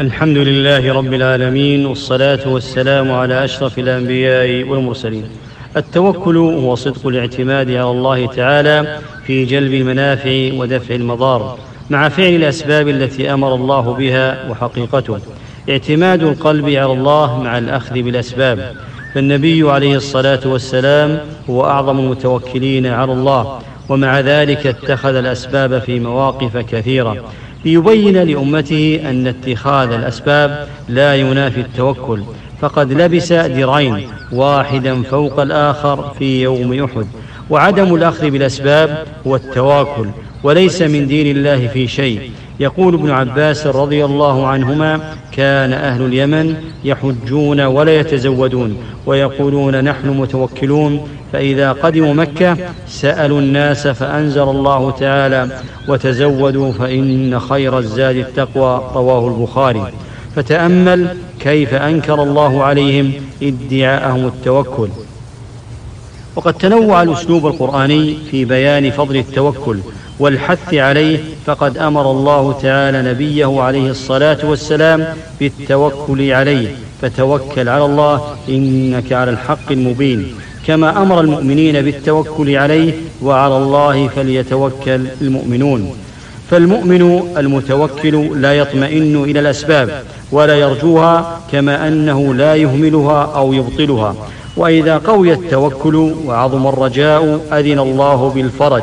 الحمد لله رب العالمين، والصلاة والسلام على أشرف الأنبياء والمرسلين. التوكل هو صدق الاعتماد على الله تعالى في جلب المنافع ودفع المضار مع فعل الأسباب التي أمر الله بها وحقيقته، اعتماد القلب على الله مع الأخذ بالأسباب. فالنبي عليه الصلاة والسلام هو أعظم المتوكلين على الله، ومع ذلك اتخذ الأسباب في مواقف كثيرة ليبين لأمته أن اتخاذ الأسباب لا ينافي التوكل، فقد لبس درعين واحدا فوق الآخر في يوم أحد. وعدم الأخذ بالأسباب هو التواكل، وليس من دين الله في شيء. يقول ابن عباس رضي الله عنهما: كان أهل اليمن يحجون ولا يتزودون ويقولون نحن متوكلون، فإذا قدموا مكة سألوا الناس فأنزل الله تعالى: وتزودوا فإن خير الزاد التقوى، رواه البخاري. فتأمل كيف أنكر الله عليهم ادعاءهم التوكل. وقد تنوع الأسلوب القرآني في بيان فضل التوكل والحث عليه، فقد أمر الله تعالى نبيه عليه الصلاة والسلام بالتوكل عليه: فتوكل على الله إنك على الحق المبين، كما أمر المؤمنين بالتوكل عليه: وعلى الله فليتوكل المؤمنون. فالمؤمن المتوكل لا يطمئن إلى الأسباب ولا يرجوها، كما أنه لا يهملها أو يبطلها. وإذا قوي التوكل وعظم الرجاء أذن الله بالفرج.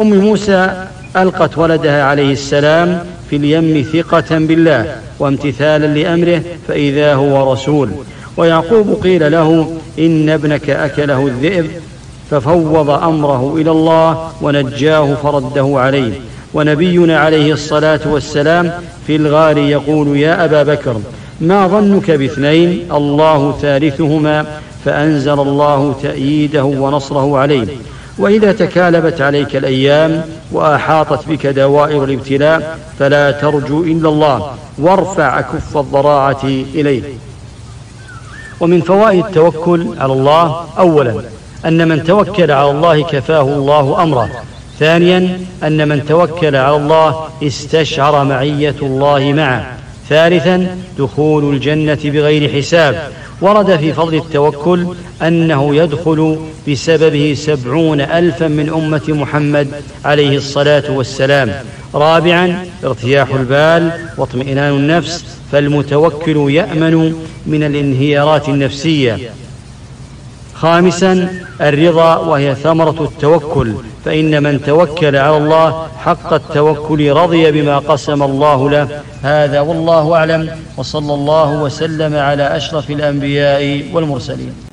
أم موسى ألقت ولدها عليه السلام في اليم ثقة بالله وامتثالا لأمره، فإذا هو رسول. ويعقوب قيل له: إن ابنك أكله الذئب، ففوض أمره إلى الله ونجاه فرده عليه. ونبينا عليه الصلاة والسلام في الغار يقول: يا أبا بكر، ما ظنك باثنين الله ثالثهما؟ فأنزل الله تأييده ونصره عليه. وإذا تكالبت عليك الأيام وأحاطت بك دوائر الابتلاء فلا ترجو إلا الله، وارفع أكف الضراعة إليه. ومن فوائد التوكل على الله: أولا، أن من توكل على الله كفاه الله أمره. ثانيا، أن من توكل على الله استشعر معية الله معه. ثالثا، دخول الجنة بغير حساب. ورد في فضل التوكل أنه يدخل بسببه 70,000 من أمة محمد عليه الصلاة والسلام. رابعا، ارتياح البال واطمئنان النفس، فالمتوكل يأمن من الانهيارات النفسية. خامسا، الرضا، وهي ثمرة التوكل، فإن من توكل على الله حق التوكل رضي بما قسم الله له. هذا والله أعلم، وصلى الله وسلم على أشرف الأنبياء والمرسلين.